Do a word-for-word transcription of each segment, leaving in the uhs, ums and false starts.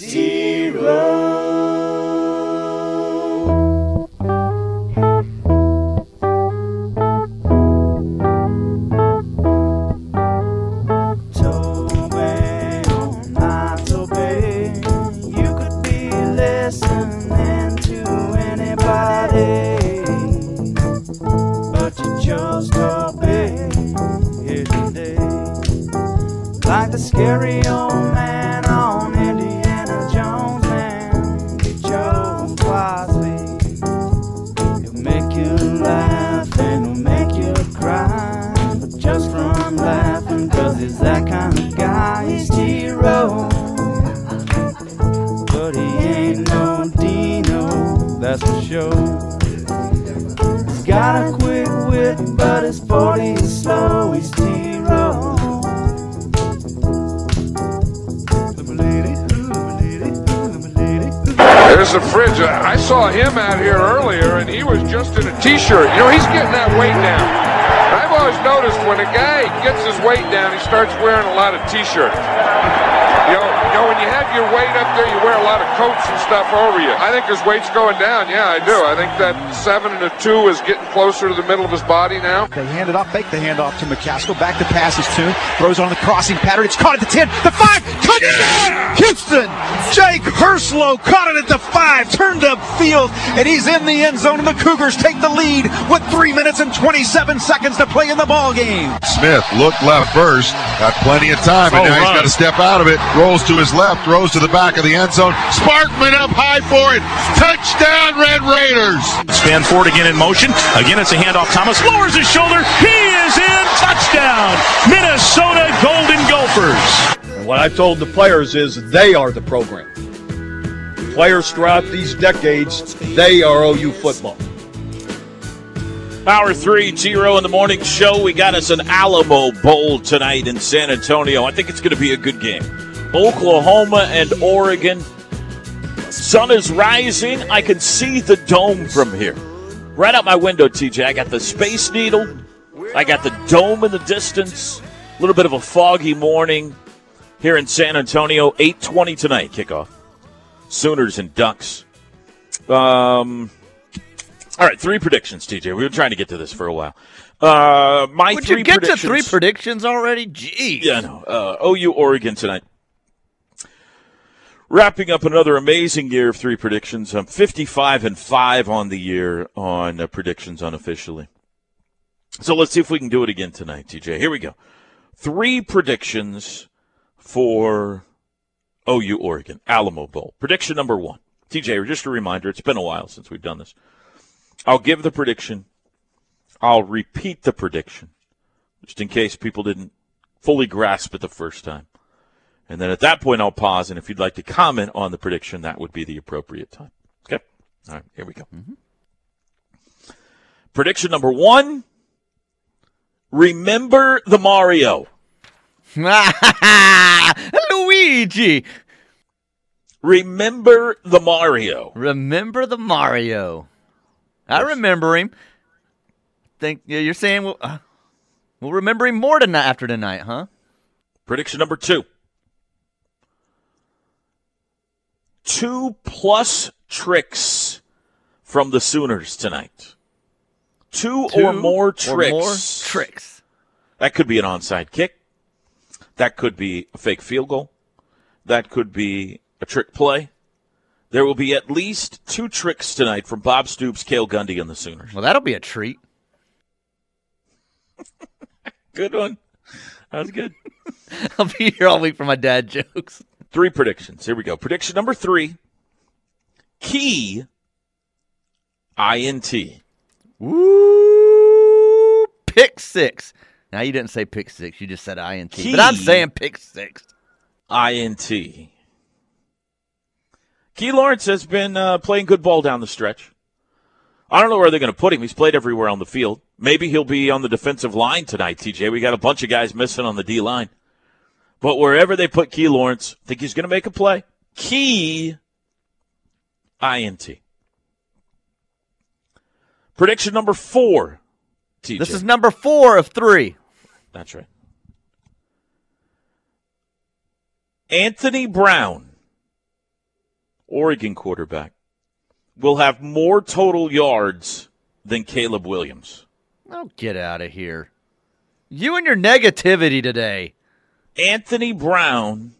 T-Row. Toby, oh my Toby, you could be listening to anybody, but you just can't be here today, like the scary old man. That's for sure. He's got a quick wit, but his forty is slow. He's T-Row. There's the fringe. I saw him out here earlier, and he was just in a T-shirt. You know, he's getting that weight down. I've always noticed when a guy gets his weight down, he starts wearing a lot of T-shirts. You know, you know, when you have your weight up there, you wear a lot of coats and stuff over you. I think his weight's going down. Yeah, I do. I think that seven and a two is getting closer to the middle of his body now. They hand it off, fake the handoff to McCaskill. Back to passes to, throws on the crossing pattern. It's caught at the ten, the five, touchdown! Yeah! Houston! Jake Herslow caught it at the five, turned upfield, and he's in the end zone. And the Cougars take the lead with three minutes and twenty-seven seconds to play in the ball game. Smith looked left first, got plenty of time, and oh, now right. He's got to step out of it. Rolls to his left, throws to the back of the end zone. Sparkman up high for it. Touchdown, Red Raiders. Span Ford again in motion. Again, it's a handoff. Thomas lowers his shoulder. He is in. Touchdown, Minnesota Golden Gophers. And what I've told the players is they are the program. The players throughout these decades, they are O U football. Power three, T-Row in the morning show. We got us an Alamo Bowl tonight in San Antonio. I think it's going to be a good game. Oklahoma and Oregon. Sun is rising. I can see the dome from here. Right out my window, T J. I got the Space Needle. I got the dome in the distance. A little bit of a foggy morning here in San Antonio. eight twenty tonight, kickoff. Sooners and Ducks. Um, all right, three predictions, T J. We were trying to get to this for a while. Uh, my Would three you get to three predictions already? Jeez. Yeah, no. Uh, O U Oregon tonight. Wrapping up another amazing year of three predictions. I'm fifty-five and five on the year on uh, predictions unofficially. So let's see if we can do it again tonight, T J. Here we go. Three predictions for O U Oregon, Alamo Bowl. Prediction number one. T J, just a reminder, it's been a while since we've done this. I'll give the prediction. I'll repeat the prediction, just in case people didn't fully grasp it the first time. And then at that point, I'll pause, and if you'd like to comment on the prediction, that would be the appropriate time. Okay? All right, here we go. Mm-hmm. Prediction number one, remember the Mario. Luigi. Remember the Mario. Remember the Mario. I remember him. Think you're saying we'll, uh, we'll remember him more tonight after tonight, huh? Prediction number two. Two plus tricks from the Sooners tonight. Two, Two or more tricks. Or more tricks. That could be an onside kick. That could be a fake field goal. That could be a trick play. There will be at least two tricks tonight from Bob Stoops, Cale Gundy, and the Sooners. Well, that'll be a treat. Good one. That was good. I'll be here all week for my dad jokes. Three predictions. Here we go. Prediction number three, Key I N T. Woo! Pick six. Now, you didn't say pick six. You just said I N T. Key, but I'm saying pick six. I N T. Key Lawrence has been uh, playing good ball down the stretch. I don't know where they're going to put him. He's played everywhere on the field. Maybe he'll be on the defensive line tonight, T J. We got a bunch of guys missing on the D-line. But wherever they put Key Lawrence, I think he's going to make a play. Key I N T. Prediction number four, T J. This is number four of three. That's right. Anthony Brown Oregon quarterback, will have more total yards than Caleb Williams. Oh, get out of here. You and your negativity today. Anthony Brown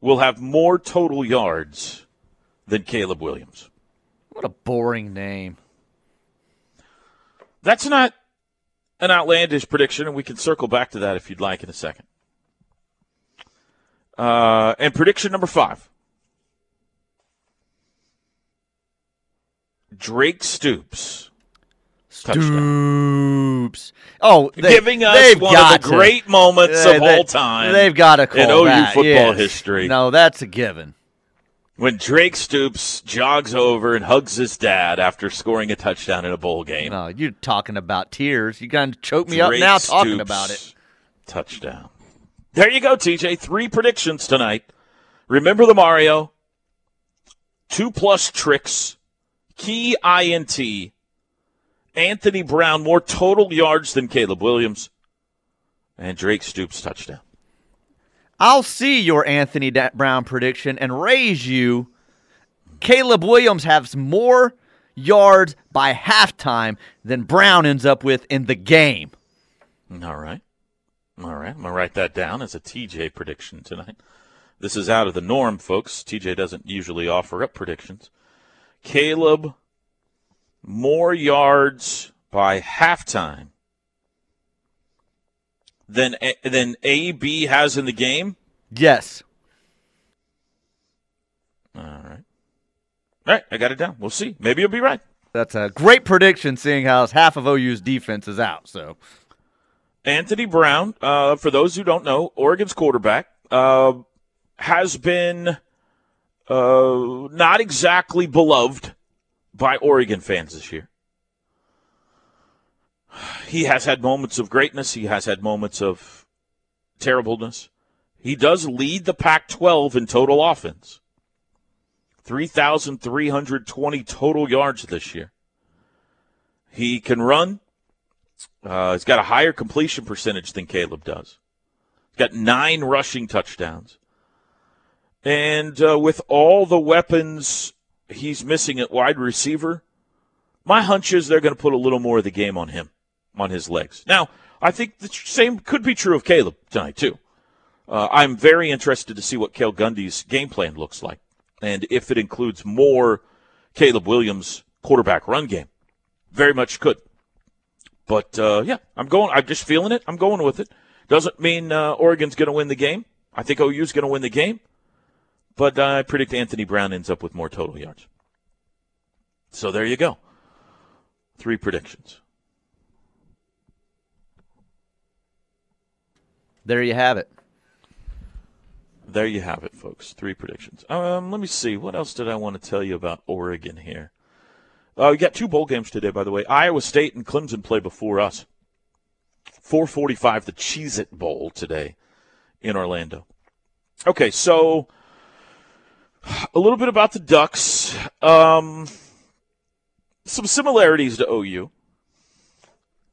will have more total yards than Caleb Williams. What a boring name. That's not an outlandish prediction, and we can circle back to that if you'd like in a second. Uh, and prediction number five. Drake Stoops. Stoops. Touchdown. Oh, they, giving us one of the to. great moments they, of they, all time. They've got to call in O U that. football yes. history. No, that's a given. When Drake Stoops jogs over and hugs his dad after scoring a touchdown in a bowl game. No, you're talking about tears. You got to choke me Drake up now talking Stoops about it. Touchdown. There you go, T J. Three predictions tonight. Remember the Mario. Two plus tricks. Key I N T. Anthony Brown, more total yards than Caleb Williams. And Drake Stoops, touchdown. I'll see your Anthony Brown prediction and raise you. Caleb Williams has more yards by halftime than Brown ends up with in the game. All right. All right. I'm going to write that down as a T J prediction tonight. This is out of the norm, folks. T J doesn't usually offer up predictions. Caleb, more yards by halftime than A- than A B has in the game? Yes. All right. All right, I got it down. We'll see. Maybe you'll be right. That's a great prediction, seeing how half of O U's defense is out. So, Anthony Brown, uh, for those who don't know, Oregon's quarterback, uh, has been uh, not exactly beloved by Oregon fans this year. He has had moments of greatness. He has had moments of terribleness. He does lead the Pac twelve in total offense. three thousand three hundred twenty total yards this year. He can run. Uh, he's got a higher completion percentage than Caleb does. He's got nine rushing touchdowns. And uh, with all the weapons he's missing at wide receiver, my hunch is they're going to put a little more of the game on him, on his legs. Now, I think the same could be true of Caleb tonight, too. Uh, I'm very interested to see what Cale Gundy's game plan looks like and if it includes more Caleb Williams quarterback run game. Very much could. But, uh, yeah, I'm going. I'm just feeling it. I'm going with it. Doesn't mean uh, Oregon's going to win the game. I think O U's going to win the game. But uh, I predict Anthony Brown ends up with more total yards. So there you go. Three predictions. There you have it. There you have it, folks. Three predictions. Um, let me see. What else did I want to tell you about Oregon here? Uh, we got two bowl games today, by the way. Iowa State and Clemson play before us. four forty-five, the Cheez-It Bowl today in Orlando. Okay, so a little bit about the Ducks. Um... Some similarities to O U.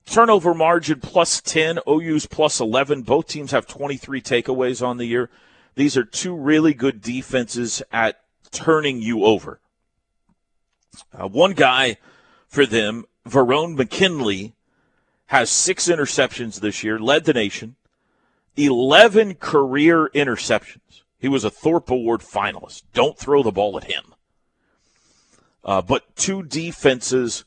Turnover margin plus ten, O U's plus eleven. Both teams have twenty-three takeaways on the year. These are two really good defenses at turning you over. Uh, one guy for them, Verone McKinley, has six interceptions this year, led the nation, eleven career interceptions. He was a Thorpe Award finalist. Don't throw the ball at him. Uh, but two defenses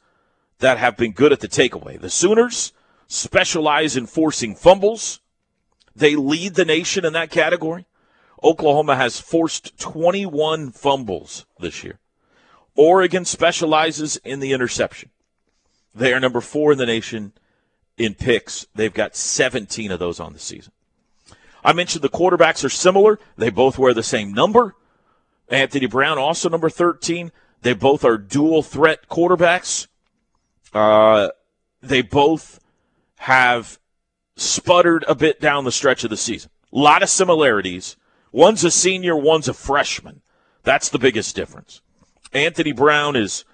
that have been good at the takeaway. The Sooners specialize in forcing fumbles. They lead the nation in that category. Oklahoma has forced twenty-one fumbles this year. Oregon specializes in the interception. They are number four in the nation in picks. They've got seventeen of those on the season. I mentioned the quarterbacks are similar. They both wear the same number. Anthony Brown, also number thirteen. They both are dual-threat quarterbacks. Uh, they both have sputtered a bit down the stretch of the season. A lot of similarities. One's a senior, one's a freshman. That's the biggest difference. Anthony Brown is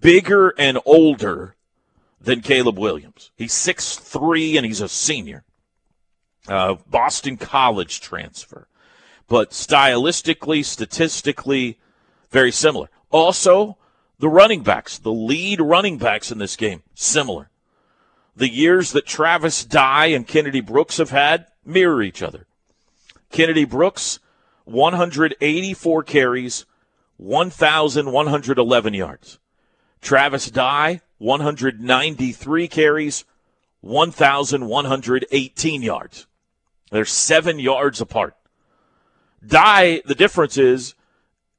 bigger and older than Caleb Williams. He's six three, and he's a senior. Uh, Boston College transfer. But stylistically, statistically, very similar. Also, the running backs, the lead running backs in this game, similar. The years that Travis Dye and Kennedy Brooks have had mirror each other. Kennedy Brooks, one hundred eighty-four carries, one thousand one hundred eleven yards. Travis Dye, one hundred ninety-three carries, one thousand one hundred eighteen yards. They're seven yards apart. Dye, the difference is,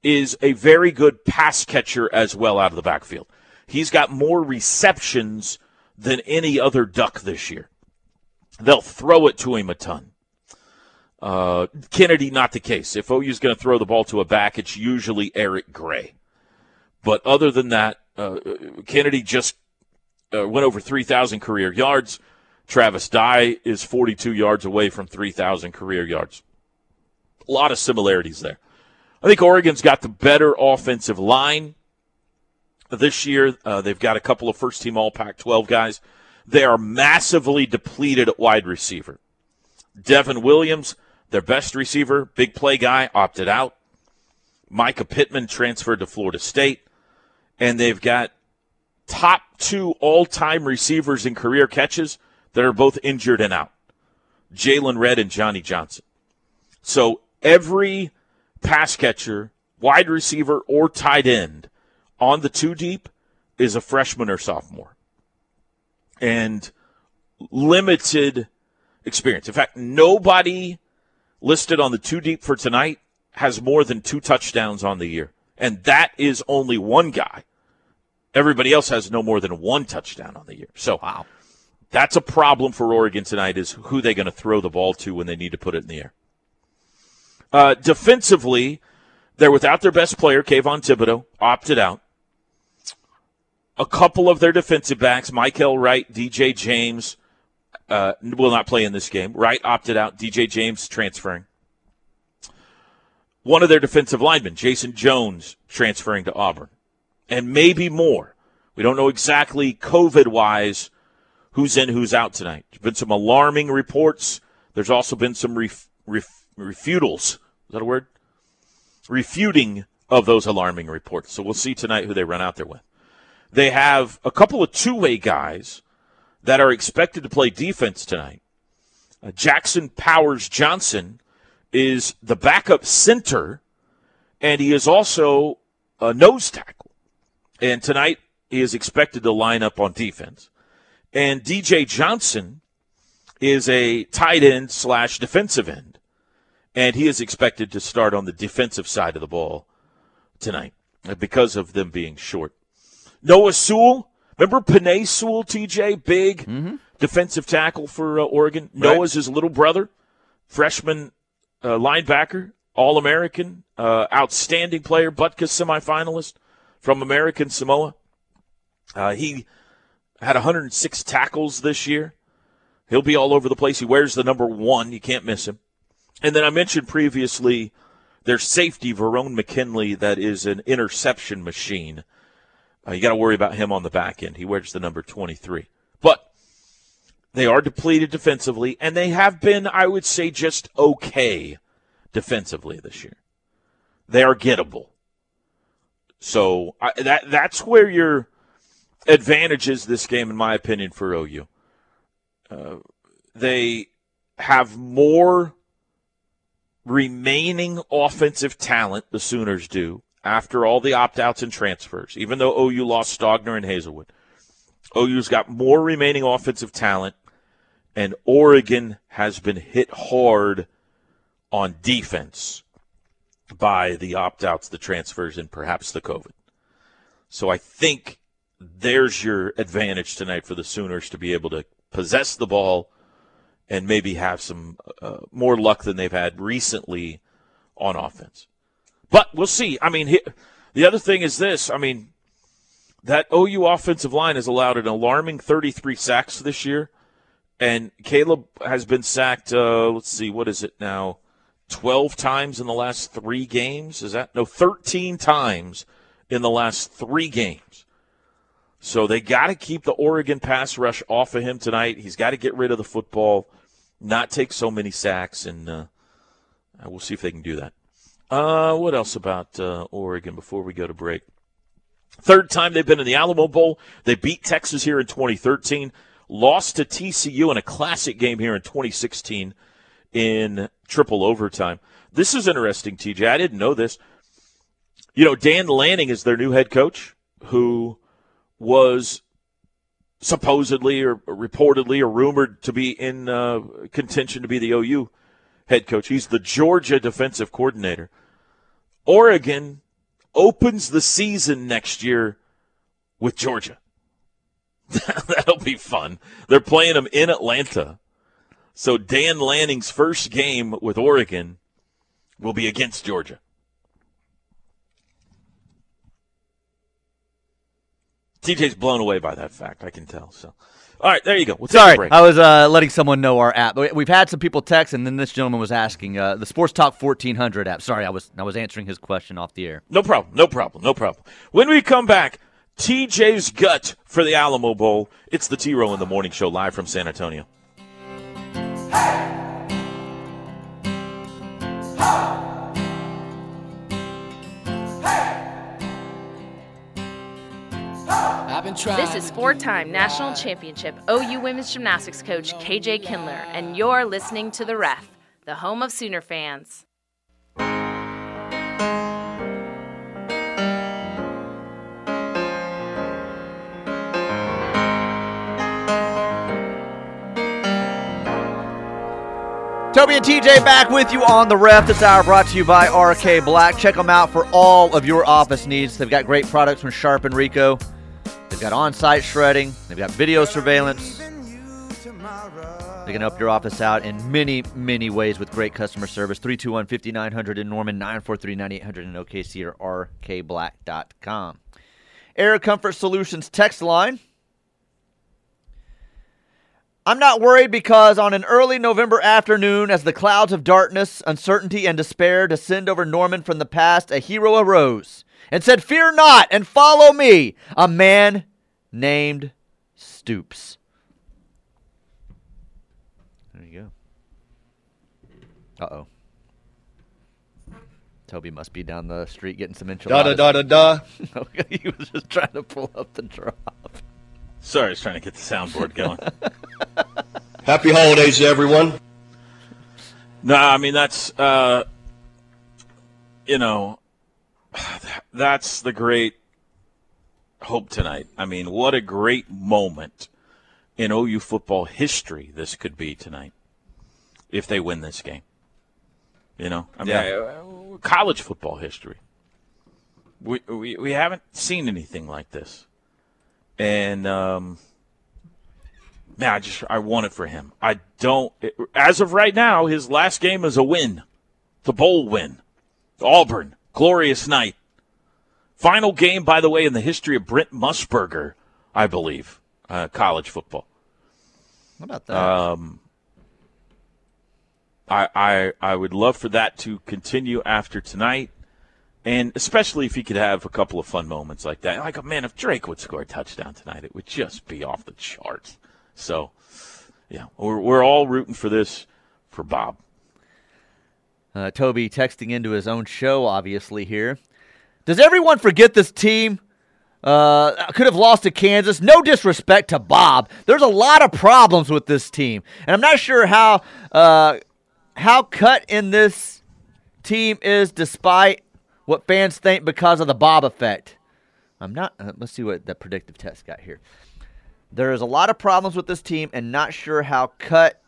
is a very good pass catcher as well out of the backfield. He's got more receptions than any other Duck this year. They'll throw it to him a ton. Uh, Kennedy, not the case. If O U's going to throw the ball to a back, it's usually Eric Gray. But other than that, uh, Kennedy just uh, went over three thousand career yards. Travis Dye is forty-two yards away from three thousand career yards. A lot of similarities there. I think Oregon's got the better offensive line this year. Uh, they've got a couple of first-team All Pac twelve guys. They are massively depleted at wide receiver. Devin Williams, their best receiver, big play guy, opted out. Micah Pittman transferred to Florida State. And they've got top two all-time receivers in career catches that are both injured and out, Jalen Redd and Johnny Johnson. So every pass catcher, wide receiver, or tight end on the two deep is a freshman or sophomore. And limited experience. In fact, nobody listed on the two deep for tonight has more than two touchdowns on the year. And that is only one guy. Everybody else has no more than one touchdown on the year. So wow. That's a problem for Oregon tonight, is who they're going to throw the ball to when they need to put it in the air. Uh, defensively, they're without their best player, Kayvon Thibodeau, opted out. A couple of their defensive backs, Michael Wright, D J James, uh, will not play in this game. Wright opted out, D J James transferring. One of their defensive linemen, Jason Jones, transferring to Auburn. And maybe more. We don't know exactly COVID-wise who's in, who's out tonight. There's been some alarming reports. There's also been some ref, ref, refutals. Is that a word? Refuting of those alarming reports. So we'll see tonight who they run out there with. They have a couple of two-way guys that are expected to play defense tonight. Uh, Jackson Powers Johnson is the backup center, and he is also a nose tackle. And tonight he is expected to line up on defense. And D J Johnson is a tight end slash defensive end, and he is expected to start on the defensive side of the ball tonight because of them being short. Noah Sewell, remember Panay Sewell, T J, big mm-hmm. defensive tackle for uh, Oregon? Right. Noah's his little brother, freshman uh, linebacker, All-American, uh, outstanding player, Butkus semifinalist from American Samoa. Uh, he... Had one hundred six tackles this year. He'll be all over the place. He wears the number one. You can't miss him. And then I mentioned previously their safety, Verone McKinley, that is an interception machine. Uh, you got to worry about him on the back end. He wears the number twenty-three. But they are depleted defensively, and they have been, I would say, just okay defensively this year. They are gettable. So I, that that's where you're... Advantages this game, in my opinion, for O U. Uh, they have more remaining offensive talent, the Sooners do, after all the opt-outs and transfers, even though O U lost Stogner and Hazelwood. O U's got more remaining offensive talent, and Oregon has been hit hard on defense by the opt-outs, the transfers, and perhaps the COVID. So I think... There's your advantage tonight for the Sooners to be able to possess the ball and maybe have some uh, more luck than they've had recently on offense. But we'll see. I mean, the other thing is this. I mean, that O U offensive line has allowed an alarming thirty-three sacks this year, and Caleb has been sacked, uh, let's see, what is it now, twelve times in the last three games? Is that? No, thirteen times in the last three games. So they got to keep the Oregon pass rush off of him tonight. He's got to get rid of the football, not take so many sacks, and uh, we'll see if they can do that. Uh, what else about uh, Oregon before we go to break? Third time they've been in the Alamo Bowl. They beat Texas here in twenty thirteen, lost to T C U in a classic game here in twenty sixteen in triple overtime. This is interesting, T J. I didn't know this. You know, Dan Lanning is their new head coach, who was supposedly or reportedly or rumored to be in uh, contention to be the O U head coach. He's the Georgia defensive coordinator. Oregon opens the season next year with Georgia. That'll be fun. They're playing them in Atlanta. So Dan Lanning's first game with Oregon will be against Georgia. T J's blown away by that fact, I can tell. So, all right, there you go. We'll take Sorry, a break. I was uh, letting someone know our app. We've had some people text, and then this gentleman was asking uh, the Sports Talk fourteen hundred app. Sorry, I was I was answering his question off the air. No problem, no problem, no problem. When we come back, T J's gut for the Alamo Bowl. It's the T-Row in the Morning Show live from San Antonio. Hey! Ha! This is four-time national championship O U women's gymnastics coach K J Kindler, and you're listening to The Ref, the home of Sooner fans. Toby and T J back with you on The Ref. This hour brought to you by R K Black. Check them out for all of your office needs. They've got great products from Sharp and Rico. They've got on-site shredding. They've got video surveillance. They can help your office out in many, many ways with great customer service. three two one, five nine zero zero in Norman, nine four three, nine eight zero zero in O K C, or r k black dot com. Air Comfort Solutions text line. I'm not worried because on an early November afternoon, as the clouds of darkness, uncertainty, and despair descend over Norman from the past, a hero arose and said, "Fear not, and follow me, a man named Stoops." There you go. Uh-oh. Toby must be down the street getting some enchiladas. Da-da-da-da-da. He was just trying to pull up the drop. Sorry, I was trying to get the soundboard going. Happy holidays, everyone. No, I mean, that's, uh, you know... That's the great hope tonight. I mean, what a great moment in O U football history this could be tonight if they win this game. You know, I mean, yeah. College football history. We, we we haven't seen anything like this, and um, man, I just I want it for him. I don't. It, as of right now, his last game is a win, the bowl win, Auburn. Glorious night. Final game, by the way, in the history of Brent Musburger, I believe, uh, college football. What about that? Um, I, I I would love for that to continue after tonight, and especially if he could have a couple of fun moments like that. Like, man, if Drake would score a touchdown tonight, it would just be off the charts. So, yeah, we're, we're all rooting for this for Bob. Uh, Toby texting into his own show, obviously, here. Does everyone forget this team uh, could have lost to Kansas? No disrespect to Bob. There's a lot of problems with this team. And I'm not sure how uh, how cut in this team is despite what fans think because of the Bob effect. I'm not uh, – let's see what the predictive test got here. There is a lot of problems with this team, and not sure how cut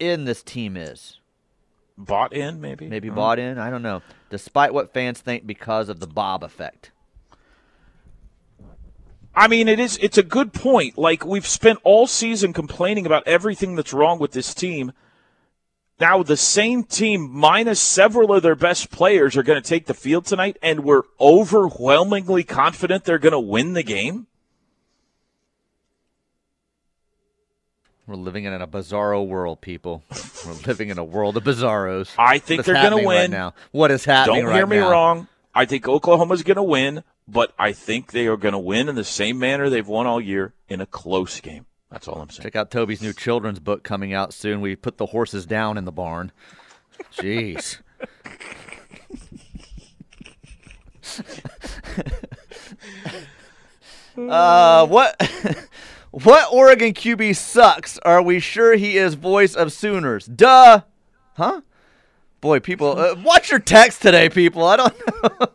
in this team is. Bought in, maybe? Maybe uh-huh. bought in. I don't know. Despite what fans think because of the Bob effect. I mean, it is, it's a good point. Like, we've spent all season complaining about everything that's wrong with this team. Now, the same team, minus several of their best players, are going to take the field tonight, and we're overwhelmingly confident they're going to win the game? We're living in a bizarro world, people. We're living in a world of bizarros. I think they're going to win. Right now. What is happening right now? Don't hear me wrong. I think Oklahoma's going to win, but I think they are going to win in the same manner they've won all year, in a close game. That's all I'm saying. Check out Toby's new children's book coming out soon. We put the horses down in the barn. Jeez. uh, what what Oregon Q B sucks? Are we sure he is voice of Sooners? Duh. Huh? Boy, people, uh, watch your text today, people. I don't know.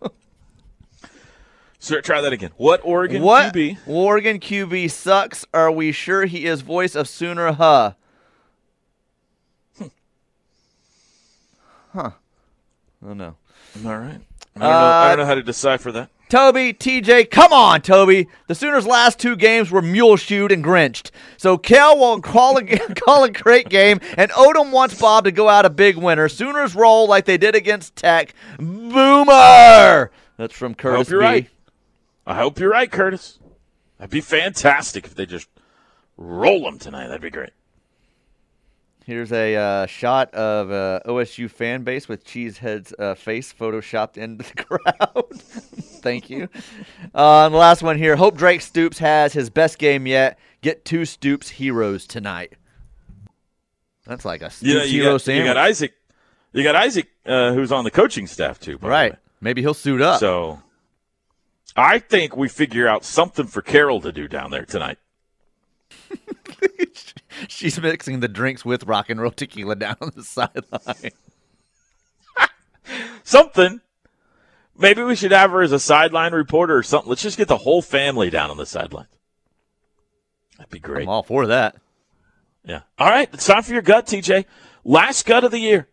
Sir, try that again. What Oregon what Q B? What Oregon Q B sucks? Are we sure he is voice of Sooner? Huh? Huh. Oh, no. All right. I don't, uh, know. I don't know how to decipher that. Toby, T J, come on, Toby. The Sooners' last two games were mule-shoed and grinched. So Cal won't call a, call a great game, and Odom wants Bob to go out a big winner. Sooners roll like they did against Tech. Boomer! That's from Curtis I hope you're B. right. I hope you're right, Curtis. That'd be fantastic if they just roll them tonight. That'd be great. Here's a uh, shot of uh, O S U fan base with Cheesehead's uh, face photoshopped into the crowd. Thank you. Uh, and the last one here. Hope Drake Stoops has his best game yet. Get two Stoops heroes tonight. That's like a Stoops you know, you hero got, sandwich. You got Isaac, you got Isaac uh, who's on the coaching staff too. By right. The way. Maybe he'll suit up. So I think we figure out something for Carol to do down there tonight. She's mixing the drinks with rock and roll tequila down on the sideline. Something. Maybe we should have her as a sideline reporter or something. Let's just get the whole family down on the sideline. That'd be great. I'm all for that. Yeah. All right. It's time for your gut, T J. Last gut of the year.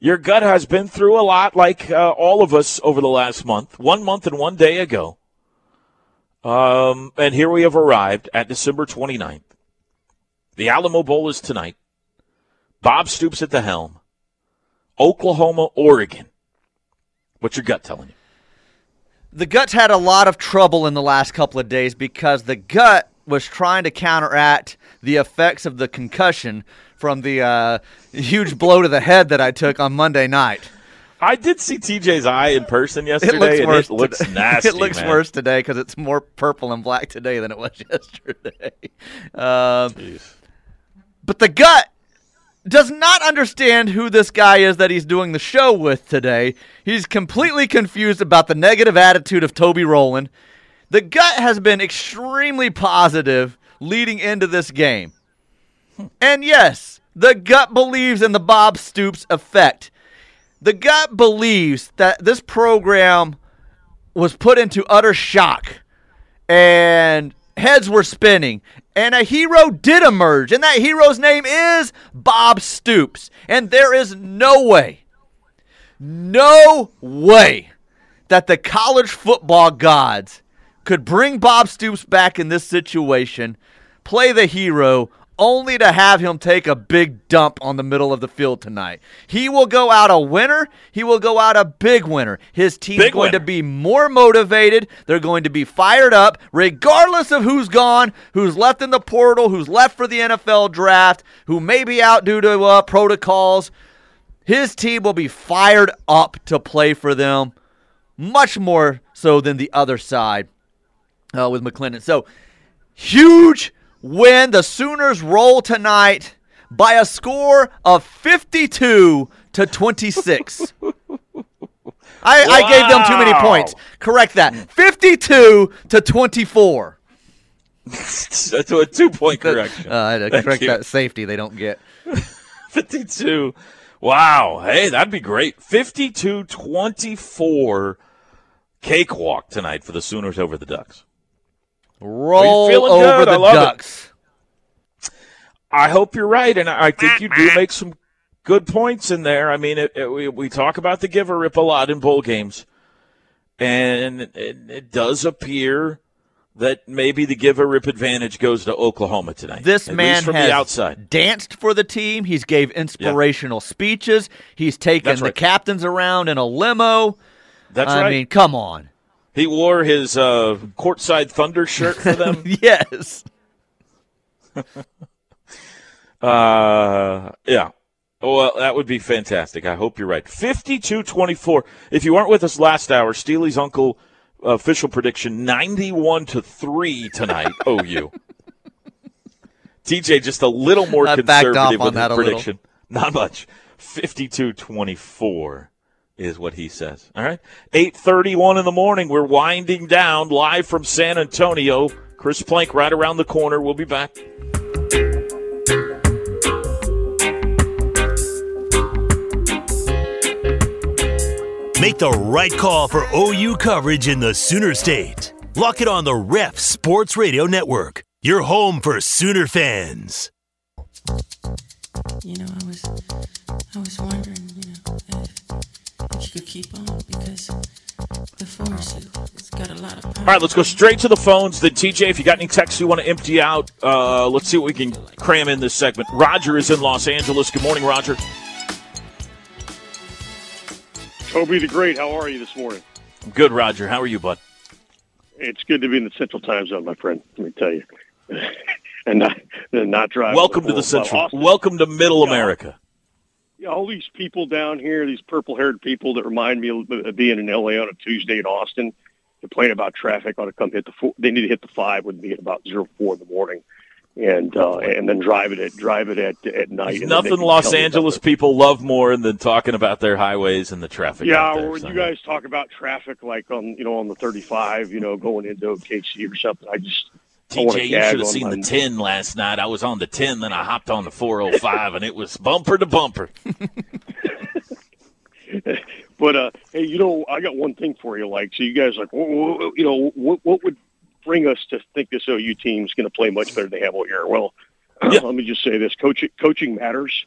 Your gut has been through a lot like uh, all of us over the last month. One month and one day ago. Um, and here we have arrived at December twenty-ninth. The Alamo Bowl is tonight. Bob Stoops at the helm. Oklahoma, Oregon. What's your gut telling you? The gut's had a lot of trouble in the last couple of days because the gut was trying to counteract the effects of the concussion from the uh, huge blow to the head that I took on Monday night. I did see T J's eye in person yesterday. It looks, and worse it looks nasty. It looks man. worse today because it's more purple and black today than it was yesterday. Um, but the gut does not understand who this guy is that he's doing the show with today. He's completely confused about the negative attitude of Toby Rowland. The gut has been extremely positive leading into this game. Hmm. And yes, the gut believes in the Bob Stoops effect. The gut believes that this program was put into utter shock and heads were spinning and a hero did emerge, and that hero's name is Bob Stoops, and there is no way, no way that the college football gods could bring Bob Stoops back in this situation, play the hero, only to have him take a big dump on the middle of the field tonight. He will go out a winner. He will go out a big winner. His team's going to be more motivated. They're going to be fired up, regardless of who's gone, who's left in the portal, who's left for the N F L draft, who may be out due to uh, protocols. His team will be fired up to play for them, much more so than the other side uh, with McClendon. So, huge when the Sooners roll tonight by a score of fifty-two to twenty-six. I, wow. I gave them too many points. Correct that. fifty-two to twenty-four. That's a two-point correction. Uh, I had to Thank correct you. That safety they don't get. fifty-two. Wow. Hey, that'd be great. fifty-two twenty-four cakewalk tonight for the Sooners over the Ducks. Roll over good? the I Ducks. It. I hope you're right, and I think you do make some good points in there. I mean, it, it, we, we talk about the give or rip a lot in bowl games, and it, it does appear that maybe the give or rip advantage goes to Oklahoma tonight. This at man least from has the outside. danced for the team. He's gave inspirational yeah. speeches. He's taken That's the right. captains around in a limo. That's I right. I mean, come on. He wore his uh, courtside Thunder shirt for them. Yes. uh, yeah. Well, that would be fantastic. I hope you're right. fifty-two twenty-four. If you weren't with us last hour, Steely's uncle uh, official prediction ninety-one to three tonight. O U. T J just a little more I conservative with that prediction. Not much. fifty-two twenty-four. is what he says. All right, eight thirty-one in the morning. We're winding down live from San Antonio. Chris Plank right around the corner. We'll be back. Make the right call for O U coverage in the Sooner State. Lock it on the Ref Sports Radio Network. Your home for Sooner fans. You know, I was, I was wondering, you know, if, if you could keep on because the force, it's got a lot of power. All right, let's go straight to the phones. Then, T J, if you got any texts you want to empty out, uh, let's see what we can cram in this segment. Roger is in Los Angeles. Good morning, Roger. Toby the Great, how are you this morning? I'm good, Roger. How are you, bud? It's good to be in the Central Time Zone, my friend. Let me tell you, and not, and not driving. Welcome to the Central. Austin. Welcome to Middle you know, America. Yeah, you know, all these people down here, these purple-haired people that remind me of being in L A on a Tuesday in Austin, complain about traffic. Ought to come hit the four. They need to hit the five. Would be at about zero four in the morning, and uh, and then drive it at drive it at at night. There's nothing Los Angeles people love more than talking about their highways and the traffic. Yeah, out there, or when so. You guys talk about traffic, like on you know on the thirty-five, you know, going into O K C or something. I just T J, you should have seen the ten last night. I was on the ten, then I hopped on the four oh five, and it was bumper to bumper. But uh, hey, you know, I got one thing for you. Like, so you guys, like, you know, what what would bring us to think this O U team is going to play much better than they have all year? Well, yeah. Let me just say this. Coaching, coaching matters,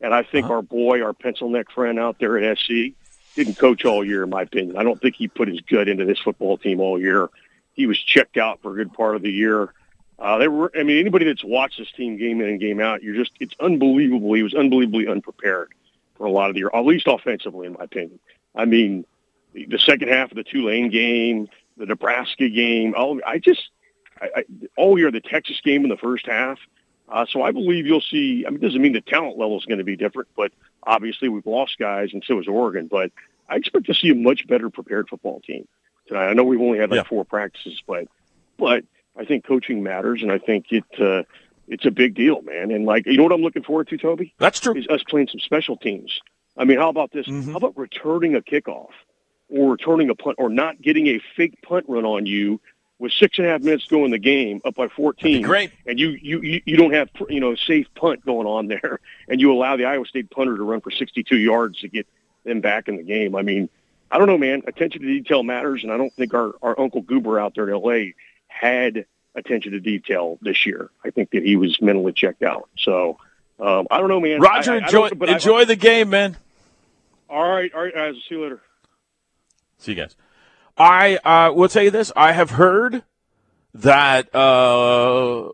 and I think uh-huh. our boy, our pencil-neck friend out there at S C, didn't coach all year, in my opinion. I don't think he put his gut into this football team all year. He was checked out for a good part of the year. Uh, they were, I mean, anybody that's watched this team game in and game out, you're just, it's unbelievable. He was unbelievably unprepared for a lot of the year, at least offensively, in my opinion. I mean, the, the second half of the Tulane game, the Nebraska game. All, I just I, I, all year the Texas game in the first half. Uh, so I believe you'll see. I mean, it doesn't mean the talent level is going to be different, but obviously we've lost guys, and so is Oregon. But I expect to see a much better prepared football team tonight. I know we've only had like yeah. four practices, but but I think coaching matters, and I think it uh, it's a big deal, man. And like you know what I'm looking forward to, Toby? That's true. Is us playing some special teams. I mean, how about this? Mm-hmm. How about returning a kickoff? Or returning a punt, or not getting a fake punt run on you with six and a half minutes to go in the game, up by fourteen. Great. And you, you, you don't have you know safe punt going on there, and you allow the Iowa State punter to run for sixty-two yards to get them back in the game. I mean, I don't know, man. Attention to detail matters, and I don't think our, our Uncle Goober out there in L A had attention to detail this year. I think that he was mentally checked out. So um, I don't know, man. Roger, I, I, enjoy, I but enjoy I, the game, man. All right, all right, guys. I'll see you later. See you guys. I uh, will tell you this. I have heard that uh,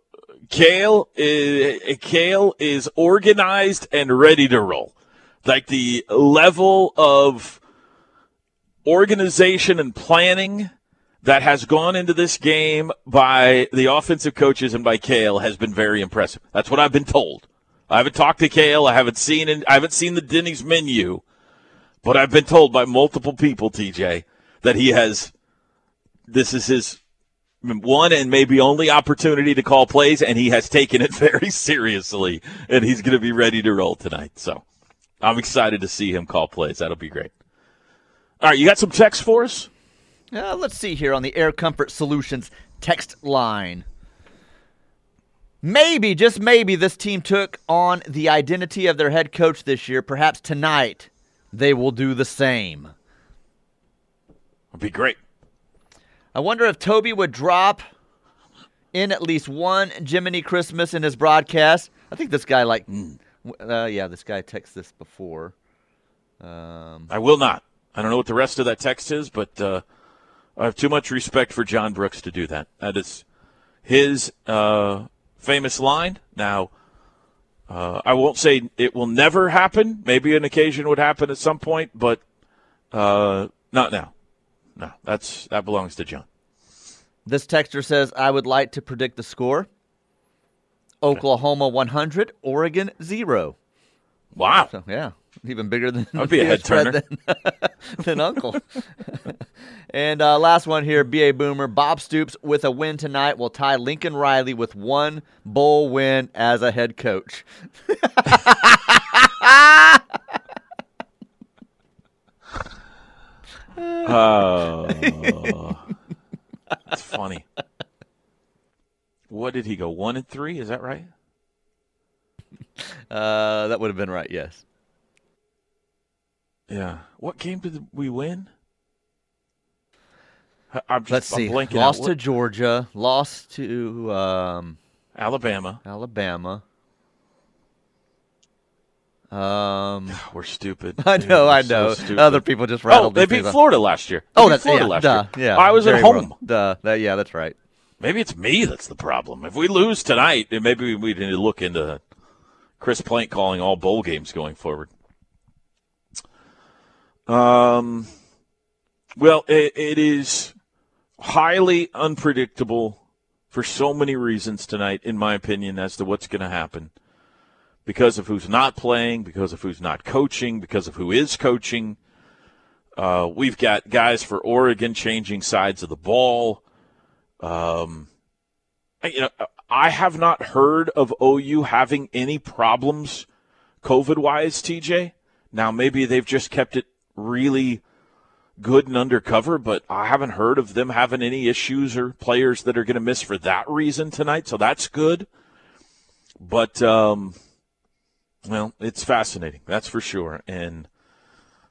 Cale is, Cale is organized and ready to roll. Like the level of organization and planning that has gone into this game by the offensive coaches and by Cale has been very impressive. That's what I've been told. I haven't talked to Cale. I haven't seen. In, I haven't seen the Denny's menu. But I've been told by multiple people, T J, that he has – this is his one and maybe only opportunity to call plays, and he has taken it very seriously, and he's going to be ready to roll tonight. So I'm excited to see him call plays. That'll be great. All right, you got some text for us? Uh, let's see here on the Air Comfort Solutions text line. Maybe, just maybe, this team took on the identity of their head coach this year, perhaps tonight. They will do the same. It'll be great. I wonder if Toby would drop in at least one Jiminy Christmas in his broadcast. I think this guy, like, mm. uh, yeah, this guy texted this before. Um, I will not. I don't know what the rest of that text is, but uh, I have too much respect for John Brooks to do that. That is his uh, famous line. Now, Uh, I won't say it will never happen. Maybe an occasion would happen at some point, but uh, not now. No, that's that belongs to John. This texter says, I would like to predict the score. Oklahoma one hundred, Oregon zero. Wow. So, yeah, even bigger than – That would be a head-turner. Than, than Uncle. And uh, last one here, B A. Boomer. Bob Stoops with a win tonight will tie Lincoln Riley with one bowl win as a head coach. Oh. That's funny. What did he go? One and three? Is that right? Uh, that would have been right, yes. Yeah. What game did we win? I'm just, Let's see. I'm blanking lost out. to Georgia. Lost to um, Alabama. Alabama. Um, We're stupid. I know, Dude, I know. So Other people just rattled. Oh, they beat Florida last year. They oh, that's Florida yeah, last duh, year. Yeah, I was at home. Duh, that, yeah, that's right. Maybe it's me that's the problem. If we lose tonight, then maybe we need to look into Chris Plank calling all bowl games going forward. Um, well, it, it is highly unpredictable for so many reasons tonight, in my opinion, as to what's going to happen. Because of who's not playing, because of who's not coaching, because of who is coaching. Uh, we've got guys for Oregon changing sides of the ball. Um, I, you know, I have not heard of O U having any problems COVID-wise, T J. Now, maybe they've just kept it really good and undercover, but I haven't heard of them having any issues or players that are going to miss for that reason tonight, so that's good. But... Um, Well, it's fascinating, that's for sure. And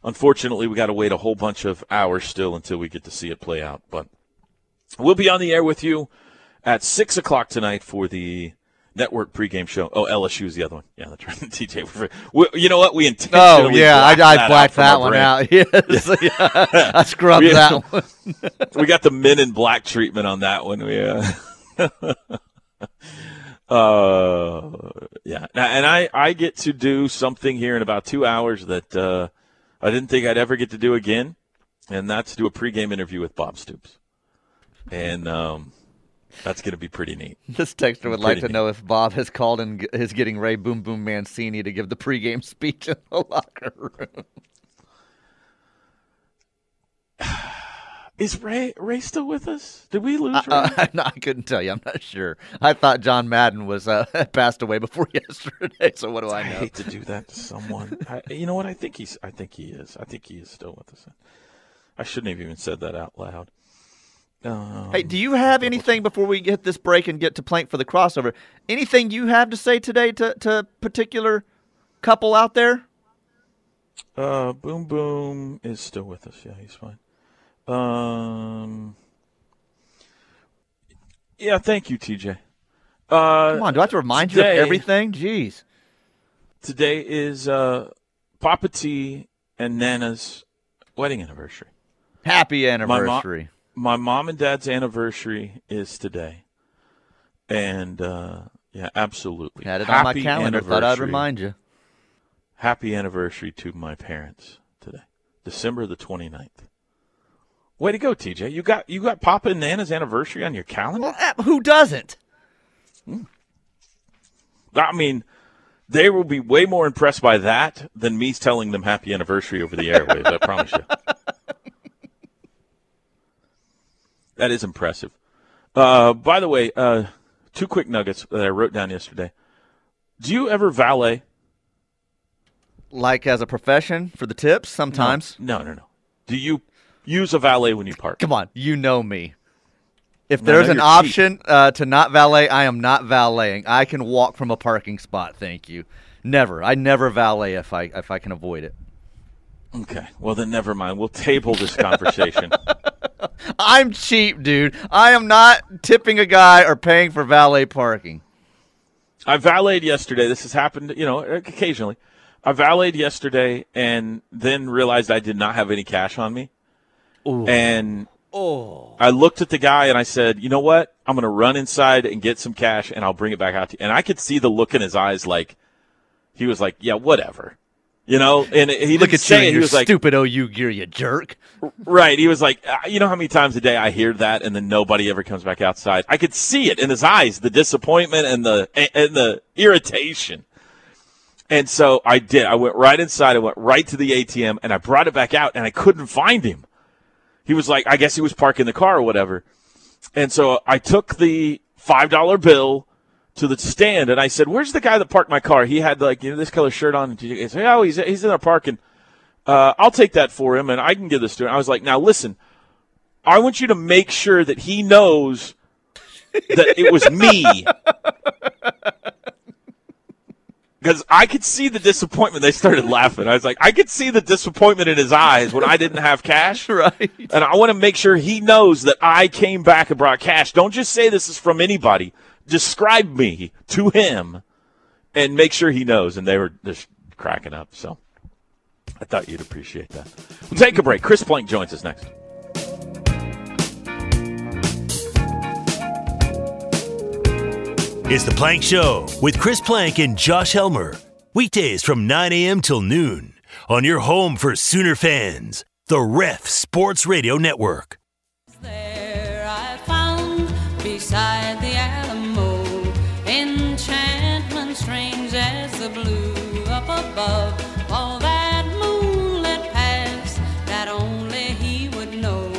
unfortunately, we got to wait a whole bunch of hours still until we get to see it play out. But we'll be on the air with you at six o'clock tonight for the network pregame show. Oh, L S U is the other one. Yeah, that's right. T J, we, you know what? We intentionally Oh, yeah, blacked I, I that blacked that one brain. out. Yes. Yeah. I scrubbed we, that one. We got the men in black treatment on that one. We, uh... Uh, yeah, and I, I get to do something here in about two hours that uh, I didn't think I'd ever get to do again, and that's do a pregame interview with Bob Stoops. And um, that's going to be pretty neat. This texter would pretty like to neat. know if Bob has called and is getting Ray Boom Boom Mancini to give the pregame speech in the locker room. Is Ray Ray still with us? Did we lose Ray? Uh, uh, no, I couldn't tell you. I'm not sure. I thought John Madden was uh, passed away before yesterday. So what do I know? I hate to do that to someone. I, you know what? I think he's. I think he is. I think he is still with us. I shouldn't have even said that out loud. Um, hey, do you have anything before we get this break and get to Plank for the crossover? Anything you have to say today to to particular couple out there? Uh, Boom Boom is still with us. Yeah, he's fine. Um. Yeah, thank you, T J. Uh, Come on, do I have to remind today, you of everything? Jeez. Today is uh, Papa T and Nana's wedding anniversary. Happy anniversary. My, mo- my mom and dad's anniversary is today. And, uh, yeah, absolutely. Had it Happy on my calendar. Thought I'd remind you. Happy anniversary to my parents today, December the twenty-ninth. Way to go, T J. You got you got Papa and Nana's anniversary on your calendar? Well, who doesn't? Hmm. I mean, they will be way more impressed by that than me telling them happy anniversary over the airwaves, I promise you. That is impressive. Uh, by the way, uh, two quick nuggets that I wrote down yesterday. Do you ever valet? Like as a profession for the tips sometimes? No, no, no. no. Do you... Use a valet when you park. Come on, you know me. If there's an option uh, to not valet, I am not valeting. I can walk from a parking spot, thank you. Never. I never valet if I if I can avoid it. Okay, well then never mind. We'll table this conversation. I'm cheap, dude. I am not tipping a guy or paying for valet parking. I valeted yesterday. This has happened, you know, occasionally. I valeted yesterday and then realized I did not have any cash on me. Ooh. And oh. I looked at the guy and I said, you know what? I'm going to run inside and get some cash and I'll bring it back out to you. And I could see the look in his eyes like he was like, yeah, whatever. You know, and he look didn't at say you it. He was like, stupid O U gear, you jerk. Right. He was like, you know how many times a day I hear that and then nobody ever comes back outside? I could see it in his eyes, the disappointment and the and the irritation. And so I did. I went right inside. I went right to the A T M and I brought it back out and I couldn't find him. He was like, I guess he was parking the car or whatever. And so I took the five dollar bill to the stand, and I said, where's the guy that parked my car? He had, like, you know, this color shirt on. And he said, oh, he's, he's in our parking. Uh, I'll take that for him, and I can give this to him. I was like, now listen, I want you to make sure that he knows that it was me. Because I could see the disappointment. They started laughing. I was like, I could see the disappointment in his eyes when I didn't have cash. Right. And I want to make sure he knows that I came back and brought cash. Don't just say this is from anybody. Describe me to him and make sure he knows. And they were just cracking up. So I thought you'd appreciate that. We'll take a break. Chris Plank joins us next. It's The Plank Show with Chris Plank and Josh Helmer. Weekdays from nine a.m. till noon on your home for Sooner fans, the Ref Sports Radio Network. There I found beside the Alamo enchantment strange as the blue up above. All that moonlit past that only he would know.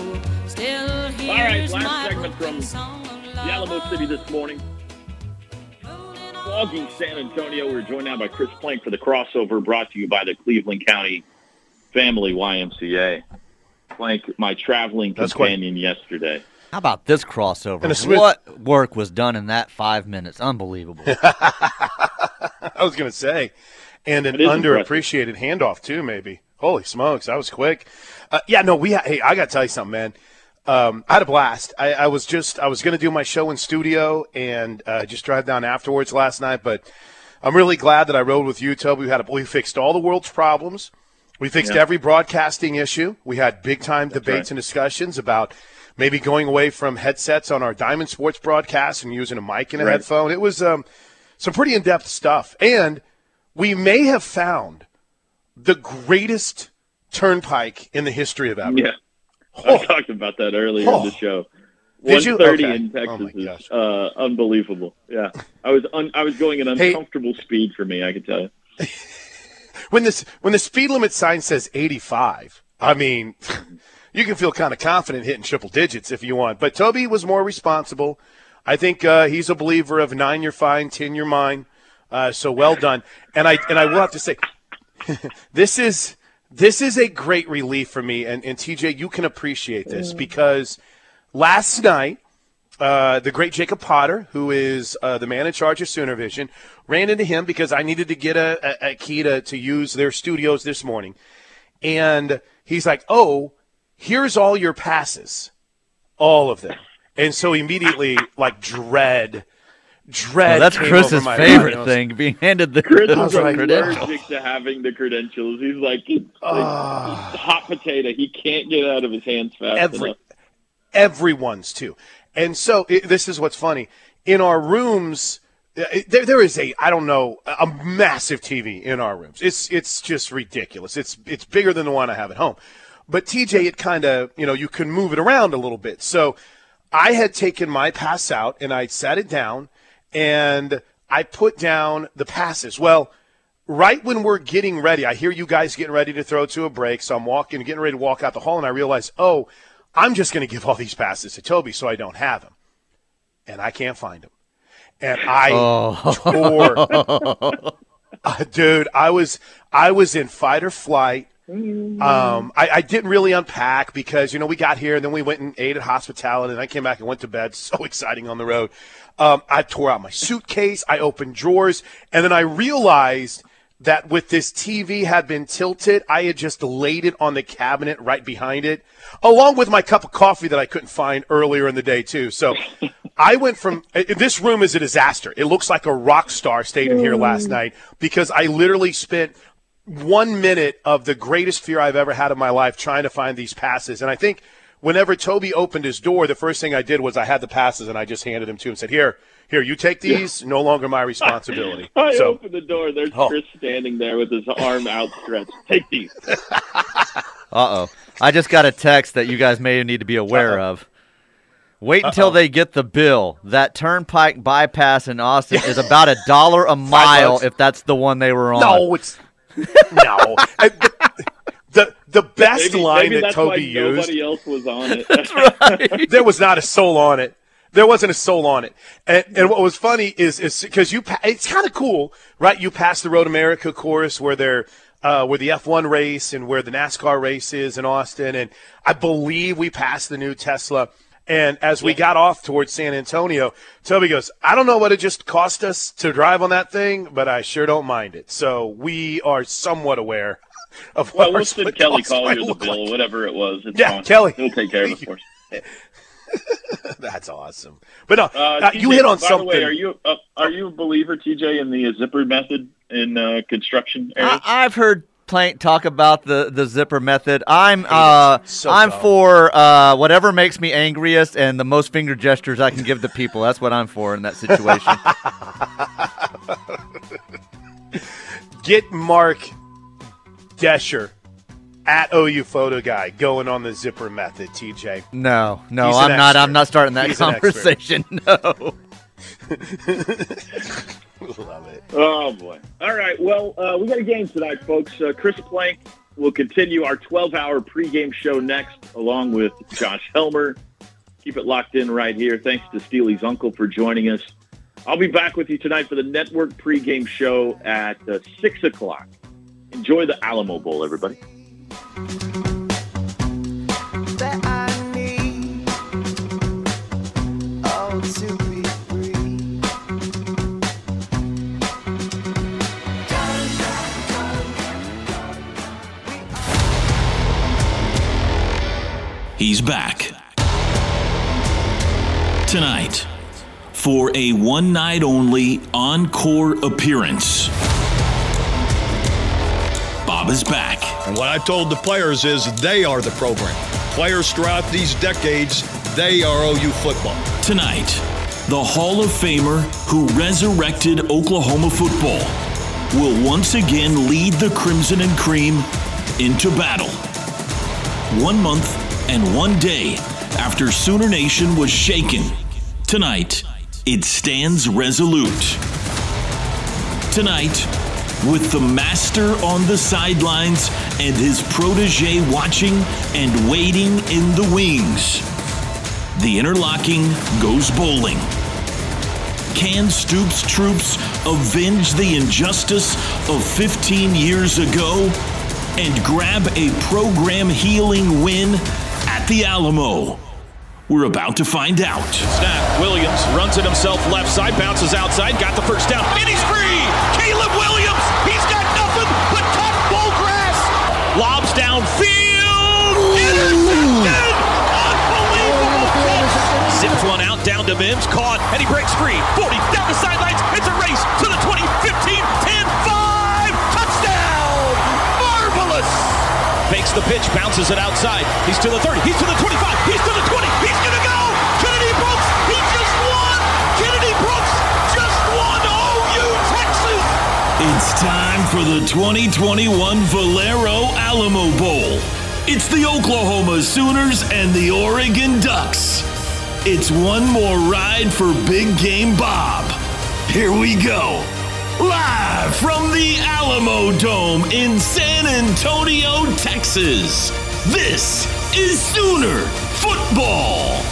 Still here's right, my broken song of love. The Alamo City this morning. Vlogging San Antonio. We're joined now by Chris Plank for the crossover brought to you by the Cleveland County Family Y M C A. Plank, my traveling That's companion quite... yesterday. How about this crossover? Smith... What work was done in that five minutes? Unbelievable. I was going to say. And an underappreciated impressive. handoff, too, maybe. Holy smokes, that was quick. Uh, yeah, no, we. Hey, I got to tell you something, man. Um, I had a blast. I, I was just, I was going to do my show in studio and uh, just drive down afterwards last night, but I'm really glad that I rode with you, Toby. We had a, we fixed all the world's problems. We fixed yeah. every broadcasting issue. We had big time That's debates right. and discussions about maybe going away from headsets on our Diamond Sports broadcast and using a mic and a right. headphone. It was um, some pretty in-depth stuff. And we may have found the greatest turnpike in the history of Auburn. Yeah. Oh. I talked about that earlier oh. in the show. one thirty okay. in Texas oh is uh, unbelievable. Yeah, I was un- I was going at uncomfortable hey. speed for me. I can tell you. when this when the speed limit sign says eighty-five, I mean, you can feel kind of confident hitting triple digits if you want. But Toby was more responsible. I think uh, he's a believer of nine you're fine, ten you're mine. Uh, so well done. And I and I will have to say, this is. This is a great relief for me, and, and T J, you can appreciate this because last night, uh, the great Jacob Potter, who is uh, the man in charge of Sooner Vision, ran into him because I needed to get a, a, a key to, to use their studios this morning. And he's like, oh, here's all your passes, all of them. And so immediately, like, dread Dread. Well, that's Chris's favorite mind. thing, being handed the Chris is like, allergic to having the credentials. He's like, he's, uh, he's hot potato. He can't get out of his hands fast every, enough. Everyone's too. And so it, this is what's funny. In our rooms, it, there there is a I don't know a massive T V in our rooms. It's it's just ridiculous. It's it's bigger than the one I have at home. But T J, it kind of you know you can move it around a little bit. So I had taken my pass out and I sat it down. And I put down the passes. Well, right when we're getting ready, I hear you guys getting ready to throw to a break. So I'm walking, getting ready to walk out the hall, and I realize, oh, I'm just going to give all these passes to Toby so I don't have them. And I can't find them. And I oh. tore. Dude, I was I was in fight or flight. Um, I, I didn't really unpack because, you know, we got here and then we went and ate at hospitality and I came back and went to bed. So exciting on the road. Um, I tore out my suitcase. I opened drawers. And then I realized that with this T V had been tilted, I had just laid it on the cabinet right behind it, along with my cup of coffee that I couldn't find earlier in the day, too. So I went from – this room is a disaster. It looks like a rock star stayed in here last night because I literally spent – one minute of the greatest fear I've ever had in my life trying to find these passes. And I think whenever Toby opened his door, the first thing I did was I had the passes and I just handed them to him and said, here, here, you take these. Yeah. No longer my responsibility. I so, opened the door. There's oh. Chris standing there with his arm outstretched. Take these. Uh-oh. I just got a text that you guys may need to be aware Uh-oh. of. Wait until Uh-oh. they get the bill. That turnpike bypass in Austin is about a dollar a mile if that's the one they were on. No, it's – no, I, the, the the best maybe, line maybe that Toby used. Nobody else was on it. That's right. There was not a soul on it. There wasn't a soul on it. And, and what was funny is is because you, pa- it's kind of cool, right? You pass the Road America chorus where they're uh, where the F one race and where the NASCAR race is in Austin. And I believe we passed the new Tesla. And as we got off towards San Antonio, Toby goes, I don't know what it just cost us to drive on that thing, but I sure don't mind it. So we are somewhat aware of what well, we'll split Kelly call you the bill, like. Whatever it was. It's yeah, fine. Kelly. He'll take care of it, of course. That's awesome. But no, uh, uh, T J, you hit on by something. The way, are you uh, are you a believer, T J, in the uh, zipper method in uh, construction areas? I- I've heard Plank talk about the, the zipper method. I'm uh so I'm dumb. for uh, whatever makes me angriest and the most finger gestures I can give the people. That's what I'm for in that situation. Get Mark Desher at O U Photo Guy going on the zipper method, T J. No, no, I'm expert. not. I'm not starting that He's conversation. No. Love it. Oh boy! All right. Well, uh, we got a game tonight, folks. Uh, Chris Plank will continue our twelve-hour pregame show next, along with Josh Helmer. Keep it locked in right here. Thanks to Steely's uncle for joining us. I'll be back with you tonight for the network pregame show at uh, six o'clock. Enjoy the Alamo Bowl, everybody. That I need, oh, to be free. He's back tonight for a one-night only encore appearance. Bob is back. And what I told the players is they are the program. Players throughout these decades, they are O U football. Tonight, the Hall of Famer who resurrected Oklahoma football will once again lead the Crimson and Cream into battle. One month and one day after Sooner Nation was shaken, tonight, it stands resolute. Tonight, with the master on the sidelines and his protege watching and waiting in the wings, the interlocking goes bowling. Can Stoops' troops avenge the injustice of fifteen years ago and grab a program-healing win at the Alamo? We're about to find out. Snap, Williams runs it himself left side, bounces outside, got the first down, and he's free! Caleb Williams, he's got nothing but tough bull grass! Lobs downfield, intercepted! Unbelievable catch! Zips one out, down to Mims, caught, and he breaks free. forty, down the sidelines, it's a race to the twenty, fifteen, ten, five, touchdown! Marvelous! Fakes the pitch, bounces it outside. He's to the thirty, he's to the twenty-five, he's to the twenty, he's gonna go! Kennedy Brooks, he just won! Kennedy Brooks just won O U Texas! It's time for the twenty twenty-one Valero Alamo Bowl. It's the Oklahoma Sooners and the Oregon Ducks. It's one more ride for Big Game Bob. Here we go. Live from the Alamo Dome in San Antonio, Texas, this is Sooner Football.